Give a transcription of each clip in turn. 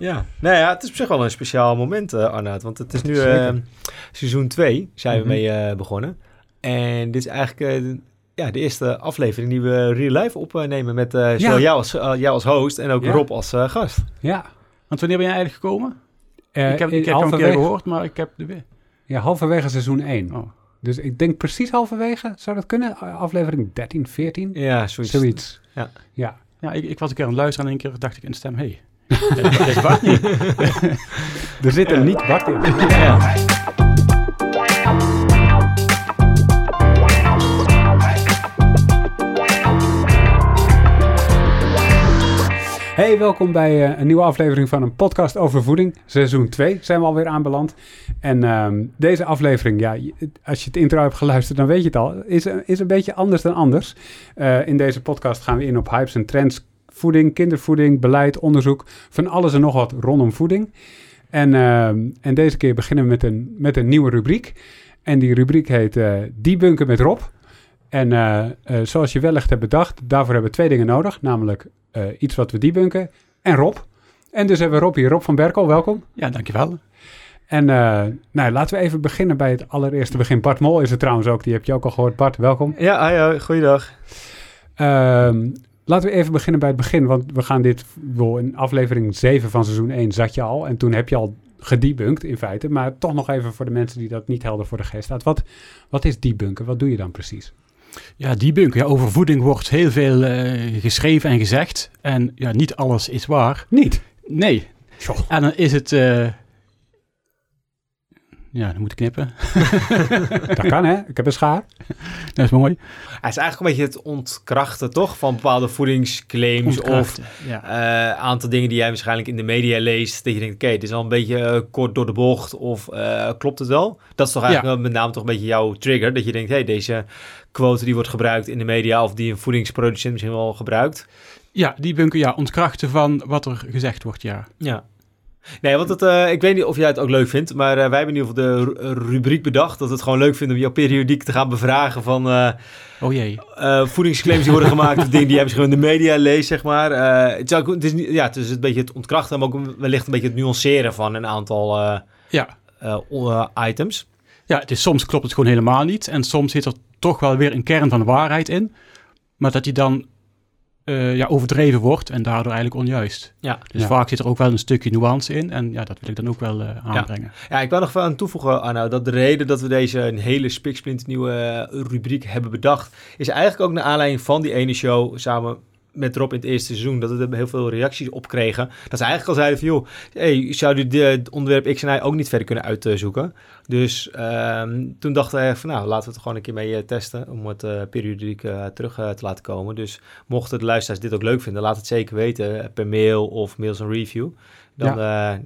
Ja, nou ja, het is op zich wel een speciaal moment, Arnaud. Want het is nu seizoen 2 zijn we mee begonnen. En dit is eigenlijk de eerste aflevering die we real live opnemen met zowel jou als host en ook Rob als gast. Ja, want wanneer ben jij eigenlijk gekomen? Ik heb hem een keer gehoord, maar ik heb de weer. Ja, halverwege seizoen 1. Oh. Dus ik denk precies halverwege, zou dat kunnen? Aflevering 13, 14? Ja, zoiets. Ja, ik was een keer aan het luisteren en in één keer dacht ik in de stem, hey. Dat is Bart niet. Er zit er niet Bart in. Ja. Hey, welkom bij een nieuwe aflevering van een podcast over voeding. Seizoen 2 zijn we alweer aanbeland. En deze aflevering, ja, als je het intro hebt geluisterd, dan weet je het al. Is een beetje anders dan anders. In deze podcast gaan we in op hypes en trends. Voeding, kindervoeding, beleid, onderzoek. Van alles en nog wat rondom voeding. En deze keer beginnen we met een nieuwe rubriek. En die rubriek heet Debunken met Rob. En zoals je wellicht hebt bedacht, daarvoor hebben we twee dingen nodig. Namelijk iets wat we debunken en Rob. En dus hebben we Rob hier. Rob van Berkel, welkom. Ja, dankjewel. En laten we even beginnen bij het allereerste begin. Bart Mol is het trouwens ook. Die heb je ook al gehoord. Bart, welkom. Ja, hi, goeiedag. Laten we even beginnen bij het begin, want we gaan dit... In aflevering 7 van seizoen 1 zat je al en toen heb je al gedebunkt in feite. Maar toch nog even voor de mensen die dat niet helder voor de geest staat. Wat is debunken? Wat doe je dan precies? Ja, debunken. Ja, over voeding wordt heel veel geschreven en gezegd. En ja, niet alles is waar. Niet? Nee. Tjoh. En dan is het... Ja, dan moet ik knippen. Dat kan, hè? Ik heb een schaar. Dat is mooi. Het is eigenlijk een beetje het ontkrachten, toch? Van bepaalde voedingsclaims of aantal dingen die jij waarschijnlijk in de media leest. Dat je denkt, oké, dit is al een beetje kort door de bocht of klopt het wel? Dat is toch eigenlijk met name toch een beetje jouw trigger. Dat je denkt, hey, deze quote die wordt gebruikt in de media of die een voedingsproducent misschien wel gebruikt. Ja, die bunker, ontkrachten van wat er gezegd wordt, Ja. Nee, want het, ik weet niet of jij het ook leuk vindt, maar wij hebben in ieder geval de rubriek bedacht dat we het gewoon leuk vinden om jouw periodiek te gaan bevragen van voedingsclaims die worden gemaakt of dingen die jij misschien in de media leest, zeg maar. Het is een beetje het ontkrachten, maar ook wellicht een beetje het nuanceren van een aantal items. Ja, het is, soms klopt het gewoon helemaal niet en soms zit er toch wel weer een kern van de waarheid in, maar dat die dan... overdreven wordt en daardoor eigenlijk onjuist. Ja. Dus vaak zit er ook wel een stukje nuance in en dat wil ik dan ook wel aanbrengen. Ja. Ja, ik wil nog wel aan toevoegen, Arno, dat de reden dat we deze een hele spiksplinternieuwe rubriek hebben bedacht, is eigenlijk ook naar aanleiding van die ene show samen met Rob in het eerste seizoen, dat we er heel veel reacties op kregen. Dat ze eigenlijk al zeiden van, joh, zou je dit onderwerp X en Y ook niet verder kunnen uitzoeken? Dus toen dachten we van, laten we het gewoon een keer mee testen om het periodiek terug te laten komen. Dus mochten de luisteraars dit ook leuk vinden, laat het zeker weten per mail of mails en review. Dan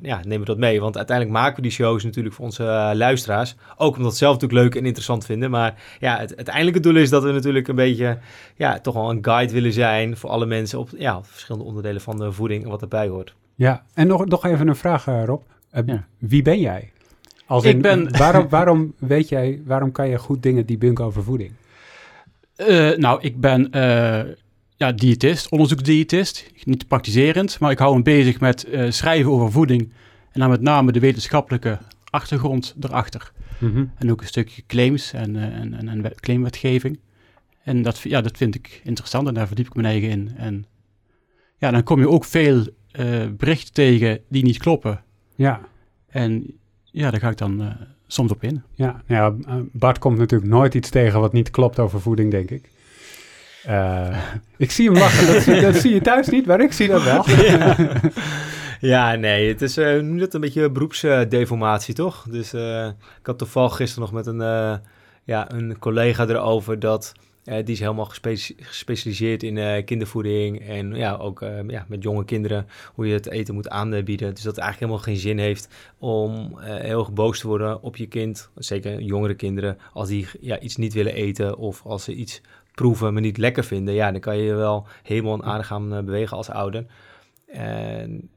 nemen we dat mee. Want uiteindelijk maken we die shows natuurlijk voor onze luisteraars. Ook omdat ze zelf natuurlijk leuk en interessant vinden. Maar ja, het uiteindelijke doel is dat we natuurlijk een beetje... ja, toch wel een guide willen zijn voor alle mensen... op verschillende onderdelen van de voeding en wat erbij hoort. Ja, en nog even een vraag, Rob. Wie ben jij? Waarom kan je goed dingen debunken over voeding? Ik ben... diëtist, onderzoeksdiëtist, niet praktiserend, maar ik hou me bezig met schrijven over voeding en dan met name de wetenschappelijke achtergrond erachter. Mm-hmm. En ook een stukje claims en claimwetgeving. En dat vind ik interessant en daar verdiep ik mijn eigen in. En ja, dan kom je ook veel berichten tegen die niet kloppen. Ja. En ja, daar ga ik dan soms op in. Ja. Bart komt natuurlijk nooit iets tegen wat niet klopt over voeding, denk ik. Ik zie hem lachen, dat zie je thuis niet, maar ik zie dat wel. Ja, het is net een beetje beroepsdeformatie, toch? Dus ik had toevallig gisteren nog met een collega erover dat... die is helemaal gespecialiseerd in kindervoeding en met jonge kinderen hoe je het eten moet aanbieden. Dus dat het eigenlijk helemaal geen zin heeft om heel boos te worden op je kind. Zeker jongere kinderen, als die iets niet willen eten of als ze iets proeven maar niet lekker vinden. Ja, dan kan je wel helemaal aardig gaan bewegen als ouder. En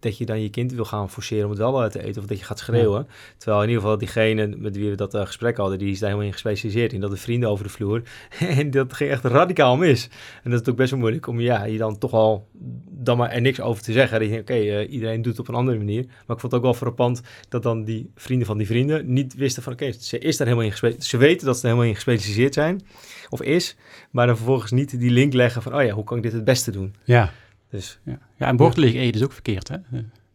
dat je dan je kind wil gaan forceren om het wel te eten of dat je gaat schreeuwen. Ja. Terwijl in ieder geval diegene met wie we dat gesprek hadden, die is daar helemaal in gespecialiseerd in. Dat de vrienden over de vloer en dat ging echt radicaal mis. En dat is ook best wel moeilijk om je dan toch al dan maar er niks over te zeggen. Dat je denkt, oké, iedereen doet het op een andere manier. Maar ik vond het ook wel frappant dat dan die vrienden van die vrienden niet wisten van oké, ze is daar helemaal in gespecialiseerd. Ze weten dat ze er helemaal in gespecialiseerd zijn of is, maar dan vervolgens niet die link leggen van hoe kan ik dit het beste doen? Ja. Dus. Ja, en bordelig eten is ook verkeerd, hè?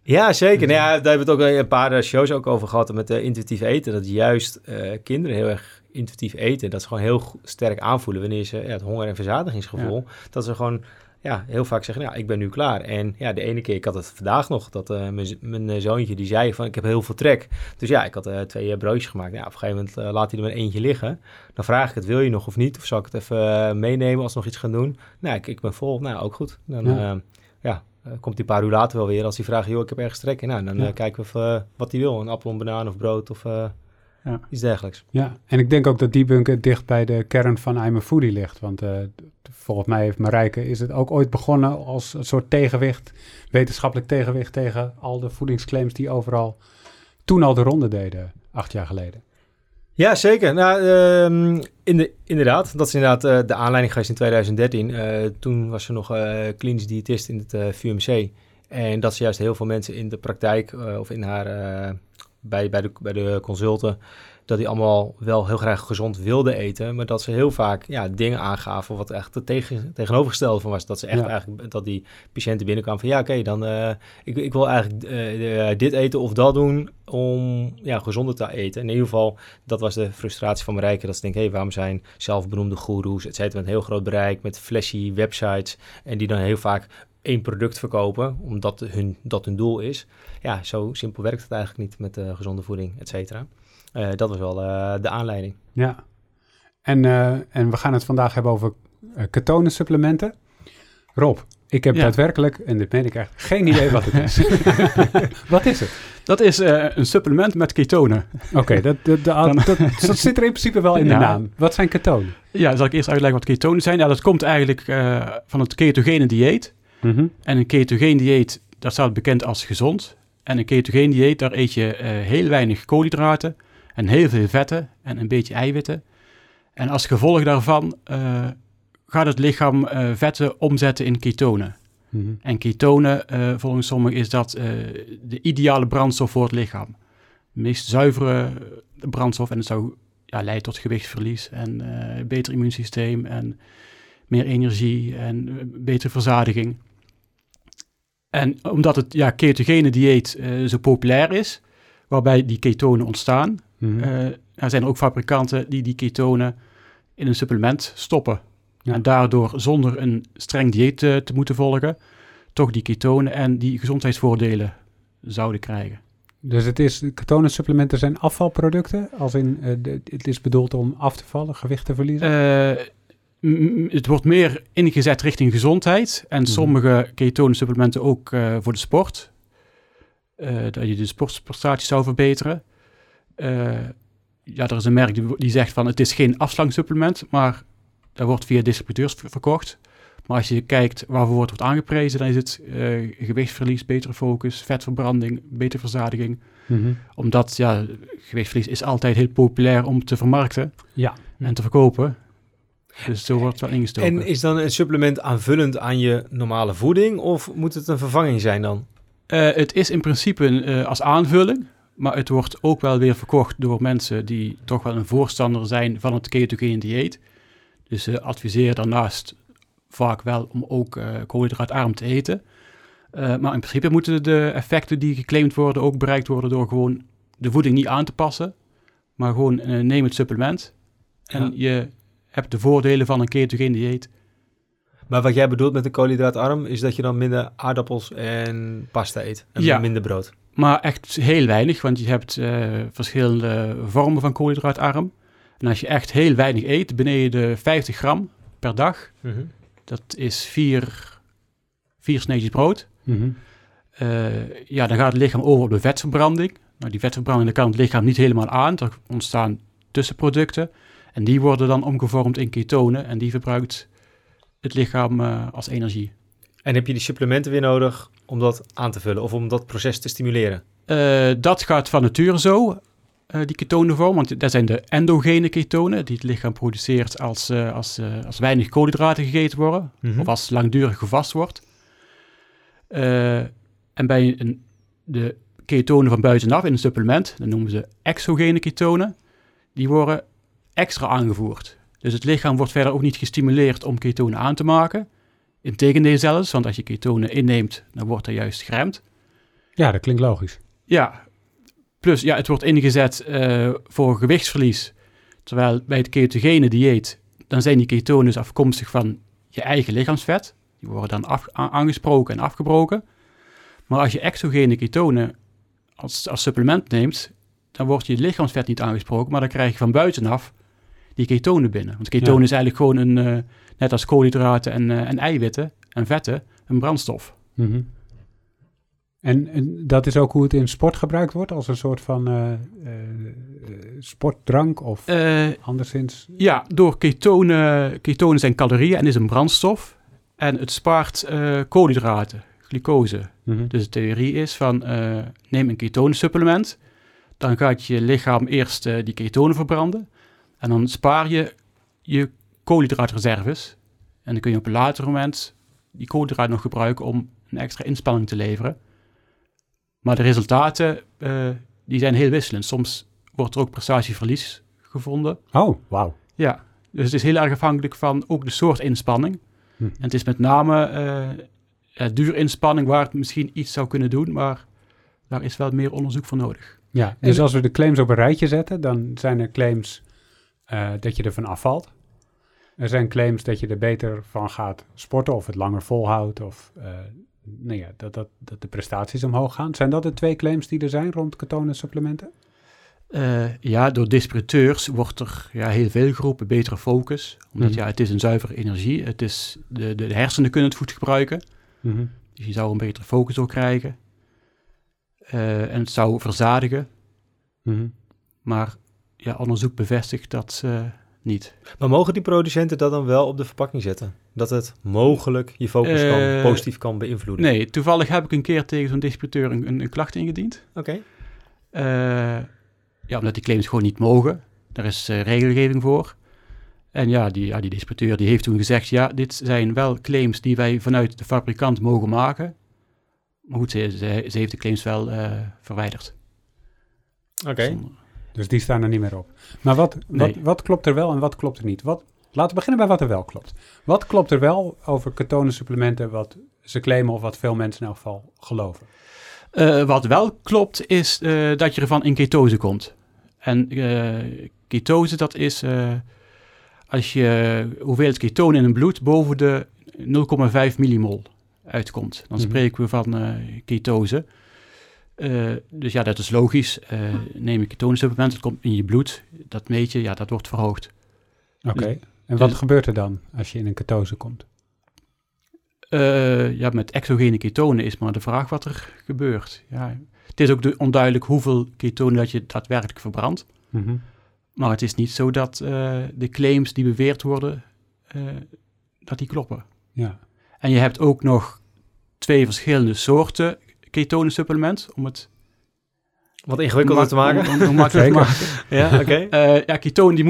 Ja, zeker. Nou ja, daar hebben we het ook een paar shows ook over gehad met intuïtief eten. Dat juist kinderen heel erg intuïtief eten. Dat ze gewoon heel sterk aanvoelen wanneer ze het honger- en verzadigingsgevoel... Ja. Dat ze gewoon heel vaak zeggen, ik ben nu klaar. En de ene keer, ik had het vandaag nog, dat mijn zoontje die zei van ik heb heel veel trek. Dus ik had 2 broodjes gemaakt. Op een gegeven moment laat hij er maar eentje liggen. Dan vraag ik het, wil je nog of niet? Of zal ik het even meenemen als we nog iets gaan doen? Nou, ik ben vol. Nou, ook goed. Dan komt die paar uur later wel weer. Als hij vraagt, joh, ik heb ergens trek in. Nou, dan kijken we of, wat hij wil. Een appel, een banaan of brood of iets dergelijks. Ja, en ik denk ook dat die bunker dicht bij de kern van I'm a Foodie ligt. Want volgens mij heeft Marijke, is het ook ooit begonnen als een soort tegenwicht, wetenschappelijk tegenwicht tegen al de voedingsclaims die overal toen al de ronde deden, 8 jaar geleden. Ja, zeker. Nou, inderdaad. Dat is inderdaad de aanleiding geweest in 2013. Toen was ze nog klinisch diëtist in het VUMC. En dat ze juist heel veel mensen in de praktijk of in haar bij de consulten, dat die allemaal wel heel graag gezond wilden eten, maar dat ze heel vaak dingen aangaven wat echt het tegenovergestelde van was. Dat ze echt eigenlijk, dat die patiënten binnenkwamen van dan ik wil eigenlijk dit eten of dat doen om gezonder te eten. En in ieder geval, dat was de frustratie van Marijke, dat ze denken, waarom zijn zelfbenoemde goeroes, et cetera, met heel groot bereik, met flashy websites en die dan heel vaak 1 product verkopen, omdat dat hun doel is. Ja, zo simpel werkt het eigenlijk niet met gezonde voeding, et cetera. Dat was wel de aanleiding. Ja, en we gaan het vandaag hebben over ketonesupplementen. Rob, ik heb daadwerkelijk, en dit meen ik eigenlijk, geen idee wat het is. Wat is het? Dat is een supplement met ketonen. Oké, dat zit er in principe wel in de naam. Wat zijn ketonen? Ja, zal ik eerst uitleggen wat ketonen zijn. Ja, dat komt eigenlijk van het ketogene dieet. Mm-hmm. En een ketogeen dieet, dat staat bekend als gezond. En een ketogeen dieet, daar eet je heel weinig koolhydraten en heel veel vetten en een beetje eiwitten. En als gevolg daarvan gaat het lichaam vetten omzetten in ketonen. Mm-hmm. En ketonen, volgens sommigen, is dat de ideale brandstof voor het lichaam. De meest zuivere brandstof en het zou leidt tot gewichtsverlies en een beter immuunsysteem en meer energie en betere verzadiging. En omdat het ketogene dieet zo populair is, waarbij die ketonen ontstaan, er zijn er ook fabrikanten die ketonen in een supplement stoppen. Ja. En daardoor zonder een streng dieet te moeten volgen, toch die ketonen en die gezondheidsvoordelen zouden krijgen. Dus het is, ketonensupplementen zijn afvalproducten? Als in, het is bedoeld om af te vallen, gewicht te verliezen? Het wordt meer ingezet richting gezondheid. En sommige ketonensupplementen ook voor de sport. Dat je de sportprestaties zou verbeteren. Er is een merk die zegt van het is geen afslanksupplement. Maar dat wordt via distributeurs verkocht. Maar als je kijkt waarvoor het wordt aangeprezen, dan is het gewichtsverlies, betere focus, vetverbranding, betere verzadiging. Mm-hmm. Omdat gewichtsverlies is altijd heel populair om te vermarkten en te verkopen. Dus zo wordt het wel ingestoken. En is dan een supplement aanvullend aan je normale voeding of moet het een vervanging zijn dan? Het is in principe als aanvulling, maar het wordt ook wel weer verkocht door mensen die toch wel een voorstander zijn van het ketogene dieet. Dus ze adviseren daarnaast vaak wel om ook koolhydraatarm te eten. Maar in principe moeten de effecten die geclaimd worden ook bereikt worden door gewoon de voeding niet aan te passen. Maar gewoon neem het supplement en je hebt de voordelen van een ketogeen dieet. Maar wat jij bedoelt met een koolhydraatarm is dat je dan minder aardappels en pasta eet en minder brood. Maar echt heel weinig, want je hebt verschillende vormen van koolhydraatarm. En als je echt heel weinig eet, beneden de 50 gram per dag, dat is 4 sneetjes brood. Mm-hmm. Dan gaat het lichaam over op de vetverbranding. Nou, die vetverbranding, daar kan het lichaam niet helemaal aan. Er ontstaan tussenproducten. En die worden dan omgevormd in ketonen en die verbruikt het lichaam als energie. En heb je die supplementen weer nodig om dat aan te vullen of om dat proces te stimuleren? Dat gaat van nature zo, die ketonen vorm. Want dat zijn de endogene ketonen die het lichaam produceert als weinig koolhydraten gegeten worden. Mm-hmm. Of als langdurig gevast wordt. En bij de ketonen van buitenaf in een supplement, dat noemen ze exogene ketonen, die worden extra aangevoerd. Dus het lichaam wordt verder ook niet gestimuleerd om ketonen aan te maken. Integendeel zelfs, want als je ketonen inneemt, dan wordt er juist geremd. Ja, dat klinkt logisch. Ja, plus ja, het wordt ingezet voor gewichtsverlies. Terwijl bij het ketogene dieet, dan zijn die ketonen dus afkomstig van je eigen lichaamsvet. Die worden dan aangesproken en afgebroken. Maar als je exogene ketonen als supplement neemt, dan wordt je lichaamsvet niet aangesproken, maar dan krijg je van buitenaf die ketonen binnen. Want ketonen is eigenlijk gewoon een, net als koolhydraten en eiwitten en vetten, een brandstof. Mm-hmm. En dat is ook hoe het in sport gebruikt wordt, als een soort van sportdrank of anderszins? Ja, door ketonen. Ketonen zijn calorieën en is een brandstof. En het spaart koolhydraten, glucose. Mm-hmm. Dus de theorie is van, neem een ketonensupplement. Dan gaat je lichaam eerst die ketonen verbranden. En dan spaar je koolhydraatreserves. En dan kun je op een later moment die koolhydraten nog gebruiken om een extra inspanning te leveren. Maar de resultaten, die zijn heel wisselend. Soms wordt er ook prestatieverlies gevonden. Oh, wauw. Ja, dus het is heel erg afhankelijk van ook de soort inspanning. Hm. En het is met name duur inspanning waar het misschien iets zou kunnen doen, maar daar is wel meer onderzoek voor nodig. Ja, dus als we de claims op een rijtje zetten, dan zijn er claims dat je ervan afvalt. Er zijn claims dat je er beter van gaat sporten of het langer volhoudt of dat de prestaties omhoog gaan. Zijn dat de twee claims die er zijn rond ketonen supplementen? Ja, door distributeurs wordt er heel veel geroepen, betere focus. Omdat het is een zuivere energie. Het is de hersenen kunnen het goed gebruiken. Mm-hmm. Dus je zou een betere focus ook krijgen. En het zou verzadigen. Mm-hmm. Maar ja, onderzoek bevestigt dat niet. Maar mogen die producenten dat dan wel op de verpakking zetten? Dat het mogelijk je focus positief kan beïnvloeden? Nee, toevallig heb ik een keer tegen zo'n distributeur een klacht ingediend. Oké. Omdat die claims gewoon niet mogen. Daar is regelgeving voor. En die distributeur die heeft toen gezegd, dit zijn wel claims die wij vanuit de fabrikant mogen maken. Maar goed, ze heeft de claims wel verwijderd. Oké. Zonder... Dus die staan er niet meer op. Maar wat klopt er wel en wat klopt er niet? Laten we beginnen bij wat er wel klopt. Wat klopt er wel over ketonen supplementen, wat ze claimen of wat veel mensen in elk geval geloven? Wat wel klopt is dat je ervan in ketose komt. En ketose, dat is als je hoeveelheid ketonen in het bloed boven de 0,5 millimol uitkomt. Dan spreken we van ketose. Dus dat is logisch. Neem je ketonensupplement, dat komt in je bloed. Dat meet je, dat wordt verhoogd. Oké. En wat gebeurt er dan als je in een ketose komt? Met exogene ketonen is maar de vraag wat er gebeurt. Ja. Het is ook onduidelijk hoeveel ketonen dat je daadwerkelijk verbrandt. Mm-hmm. Maar het is niet zo dat de claims die beweerd worden, dat die kloppen. Ja. En je hebt ook nog twee verschillende soorten ketonensupplement, om het wat ingewikkelder te maken. Om makkelijk te maken. Ketonen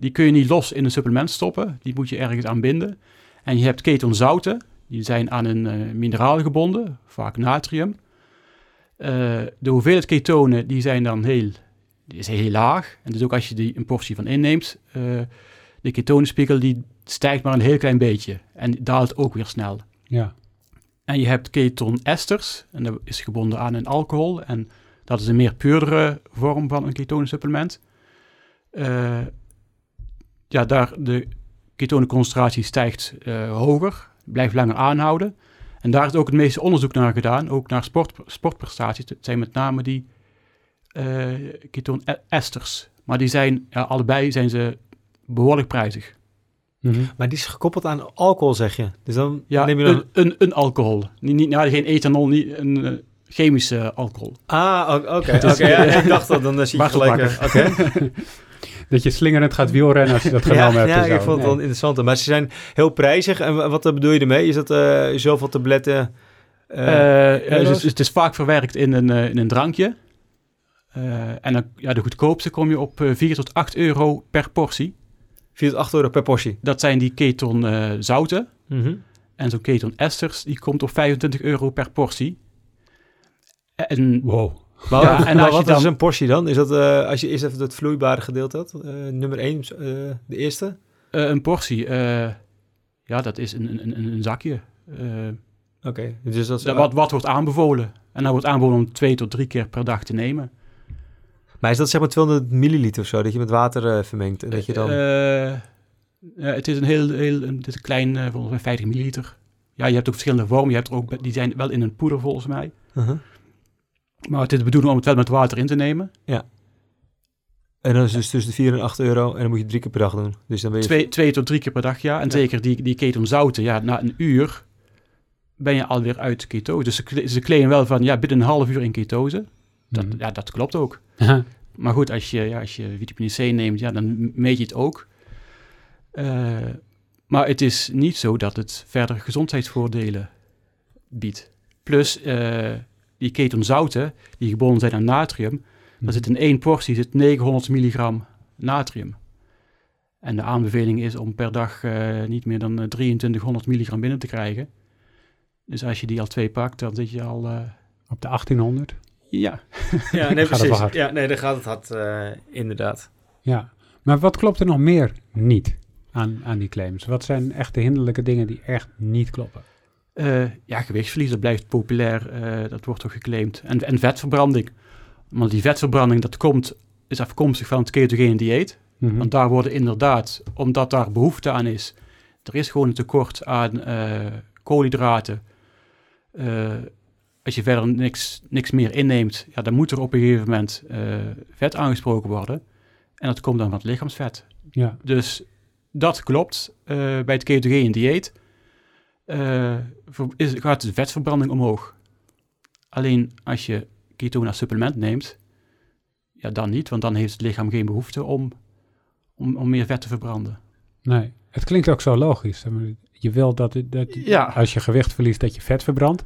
die kun je niet los in een supplement stoppen. Die moet je ergens aan binden. En je hebt ketonzouten. Die zijn aan een mineraal gebonden, vaak natrium. De hoeveelheid ketonen die zijn dan heel laag. En dus ook als je die een portie van inneemt, de ketonenspiegel die stijgt maar een heel klein beetje. En daalt ook weer snel. Ja. En je hebt ketonesters. En dat is gebonden aan een alcohol. En dat is een meer puurdere vorm van een ketonensupplement. De ketonenconcentratie stijgt hoger. Blijft langer aanhouden. En daar is ook het meeste onderzoek naar gedaan. Ook naar sportprestaties. Het zijn met name die ketonesters. Maar die zijn, allebei zijn ze behoorlijk prijzig. Mm-hmm. Maar die is gekoppeld aan alcohol, zeg je? Dus dan neem je dan... Een alcohol. Geen ethanol, niet een chemische alcohol. Ah, oké. Ik dacht dat, dan zie je gelijk... Oké. dat je slingerend gaat wielrennen als je dat genomen hebt. Ja, ik vond het wel interessant. Maar ze zijn heel prijzig. En wat bedoel je ermee? Is dat zoveel tabletten? Het is vaak verwerkt in een drankje. En dan, de goedkoopste kom je op 4 tot 8 euro per portie. 4 tot 8 euro per portie? Dat zijn die keton zouten. Mm-hmm. En zo'n keton esters, die komt op 25 euro per portie. En, wow. Maar, maar wat is een portie dan? Is dat als je eerst even het vloeibare gedeelte had? Nummer 1, de eerste? Een portie? Dat is een zakje. Oké. Dus dat is, wat wordt aanbevolen? En dan wordt aanbevolen om 2 tot 3 keer per dag te nemen. Maar is dat zeg maar 200 milliliter of zo, dat je met water vermengt? En dat je dan... het is een klein, volgens mij 50 milliliter. Ja, je hebt ook verschillende vormen. Je hebt er ook, die zijn wel in een poeder volgens mij. Uh-huh. Maar het is de bedoeling om het wel met water in te nemen. Ja. En dat is dus tussen de 4 en 8 euro. En dan moet je 3 keer per dag doen. Dus dan ben je... 2 tot 3 keer per dag, ja. En zeker die ketonzouten. Ja, na een uur ben je alweer uit ketose. Dus ze claimen wel van, binnen een half uur in ketose. Dat, mm-hmm. Ja, dat klopt ook. Uh-huh. Maar goed, als je vitamine C neemt, dan meet je het ook. Maar het is niet zo dat het verder gezondheidsvoordelen biedt. Plus, die ketonzouten, die gebonden zijn aan natrium, daar zit in 1 portie 900 milligram natrium. En de aanbeveling is om per dag niet meer dan 2300 milligram binnen te krijgen. Dus als je die al 2 pakt, dan zit je al... Op de 1800? Ja. Ja, nee, precies. Ja, nee, dan gaat het hard, inderdaad. Ja, maar wat klopt er nog meer niet aan die claims? Wat zijn echt de hinderlijke dingen die echt niet kloppen? Gewichtsverlies, dat blijft populair. Dat wordt toch geclaimd. En vetverbranding. Want die vetverbranding, is afkomstig van het ketogene dieet. Mm-hmm. Want daar worden inderdaad, omdat daar behoefte aan is... Er is gewoon een tekort aan koolhydraten. Als je verder niks meer inneemt... dan moet er op een gegeven moment vet aangesproken worden. En dat komt dan van het lichaamsvet. Ja. Dus dat klopt bij het ketogene dieet. Gaat de vetverbranding omhoog. Alleen als je ketone als supplement neemt, dan niet, want dan heeft het lichaam geen behoefte om meer vet te verbranden. Nee, het klinkt ook zo logisch. Je wil dat als je gewicht verliest, dat je vet verbrandt.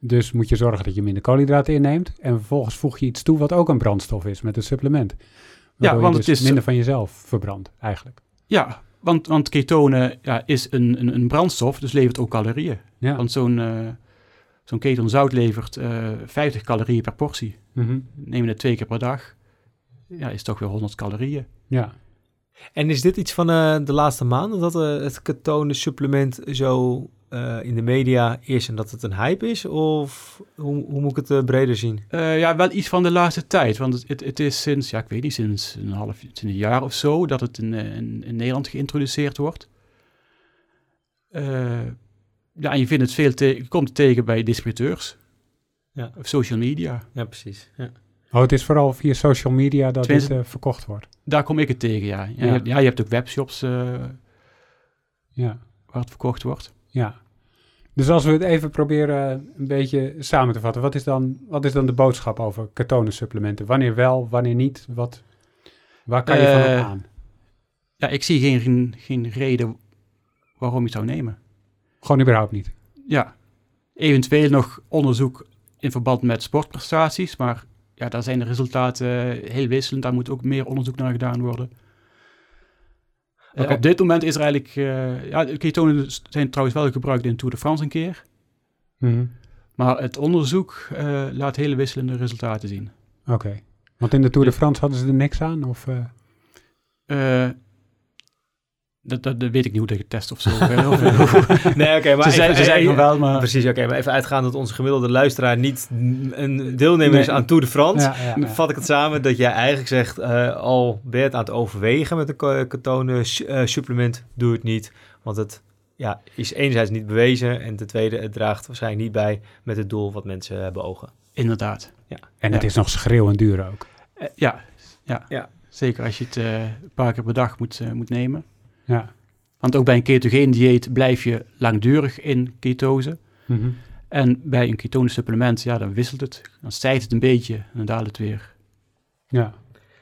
Dus moet je zorgen dat je minder koolhydraten inneemt. En vervolgens voeg je iets toe wat ook een brandstof is met een supplement. Waardoor want je dus het is minder van jezelf verbrandt eigenlijk. Ja, want ketone is een brandstof, dus levert ook calorieën. Ja. Want zo'n ketonzout levert 50 calorieën per portie. Mm-hmm. Neem je het 2 keer per dag, is toch weer 100 calorieën. Ja. En is dit iets van de laatste maanden, dat het ketone supplement zo in de media is en dat het een hype is? Of hoe moet ik het breder zien? Wel iets van de laatste tijd. Want het is sinds, ik weet niet, sinds een jaar of zo... dat het in Nederland geïntroduceerd wordt. En je vindt het je komt het tegen bij distributeurs. Ja. Of social media. Ja, precies. Ja. Oh, het is vooral via social media dat dit verkocht wordt? Daar kom ik het tegen, ja. Je hebt ook webshops waar het verkocht wordt. Ja. Dus als we het even proberen een beetje samen te vatten. Wat is dan de boodschap over ketonesupplementen? Wanneer wel, wanneer niet? Waar kan je van op aan? Ja, ik zie geen reden waarom je het zou nemen. Gewoon überhaupt niet? Ja. Eventueel nog onderzoek in verband met sportprestaties. Maar daar zijn de resultaten heel wisselend. Daar moet ook meer onderzoek naar gedaan worden. Okay. Op dit moment is er eigenlijk... ketonen zijn trouwens wel gebruikt in Tour de France een keer. Mm-hmm. Maar het onderzoek laat hele wisselende resultaten zien. Oké. Okay. Want in de Tour de France hadden ze er niks aan? Of, dat weet ik niet hoe dat getest of zo. Nee, oké. Maar ze zijn nog wel, maar... Precies, oké. Maar even uitgaan dat onze gemiddelde luisteraar niet een deelnemer is aan Tour de France. Ja. Vat ik het samen dat jij eigenlijk zegt... al ben je het aan het overwegen met een ketone supplement, doe het niet. Want het is enerzijds niet bewezen... en ten tweede, het draagt waarschijnlijk niet bij... met het doel wat mensen beogen. Inderdaad. Ja. En het is nog schreeuwend duur ook. Zeker als je het een paar keer per dag moet nemen. Ja. Want ook bij een ketogeen dieet blijf je langdurig in ketose. Mm-hmm. En bij een ketone supplement, dan wisselt het. Dan stijgt het een beetje en dan daalt het weer. Ja.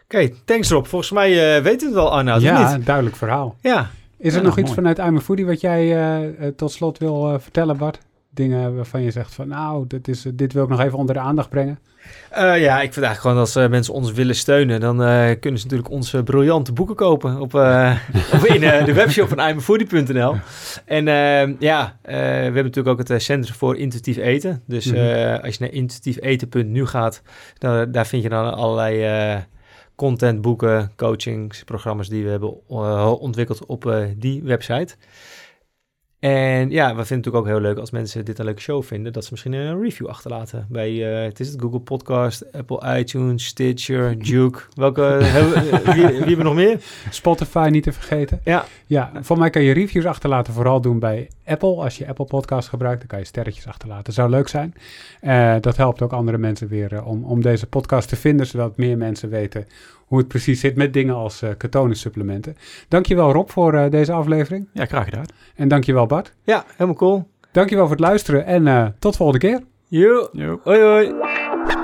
Oké, thanks Rob. Volgens mij weten we het wel, Arnoud. Ja, een duidelijk verhaal. Ja. Is er nog iets vanuit I'm a Foodie wat jij tot slot wil vertellen, Bart? Dingen waarvan je zegt van nou, dit wil ik nog even onder de aandacht brengen. Ja, ik vind eigenlijk gewoon als mensen ons willen steunen, dan kunnen ze natuurlijk onze briljante boeken kopen op in de webshop van iemefoodie.nl. En we hebben natuurlijk ook het Centrum voor Intuïtief Eten. Dus als je naar intuïtiefeten.nu gaat, daar vind je dan allerlei content, boeken, coachingsprogramma's die we hebben ontwikkeld op die website. En ja, we vinden het natuurlijk ook heel leuk als mensen dit een leuke show vinden, dat ze misschien een review achterlaten bij, Google Podcast, Apple iTunes, Stitcher, Duke. Wie hebben we nog meer? Spotify niet te vergeten. Ja, voor mij kan je reviews achterlaten vooral doen bij Apple. Als je Apple Podcast gebruikt, dan kan je sterretjes achterlaten. Zou leuk zijn. Dat helpt ook andere mensen weer om deze podcast te vinden, zodat meer mensen weten hoe het precies zit met dingen als ketonensupplementen. Dankjewel Rob voor deze aflevering. Ja, graag gedaan. En dankjewel Bart. Ja, helemaal cool. Dankjewel voor het luisteren en tot volgende keer. Jo. Hoi hoi.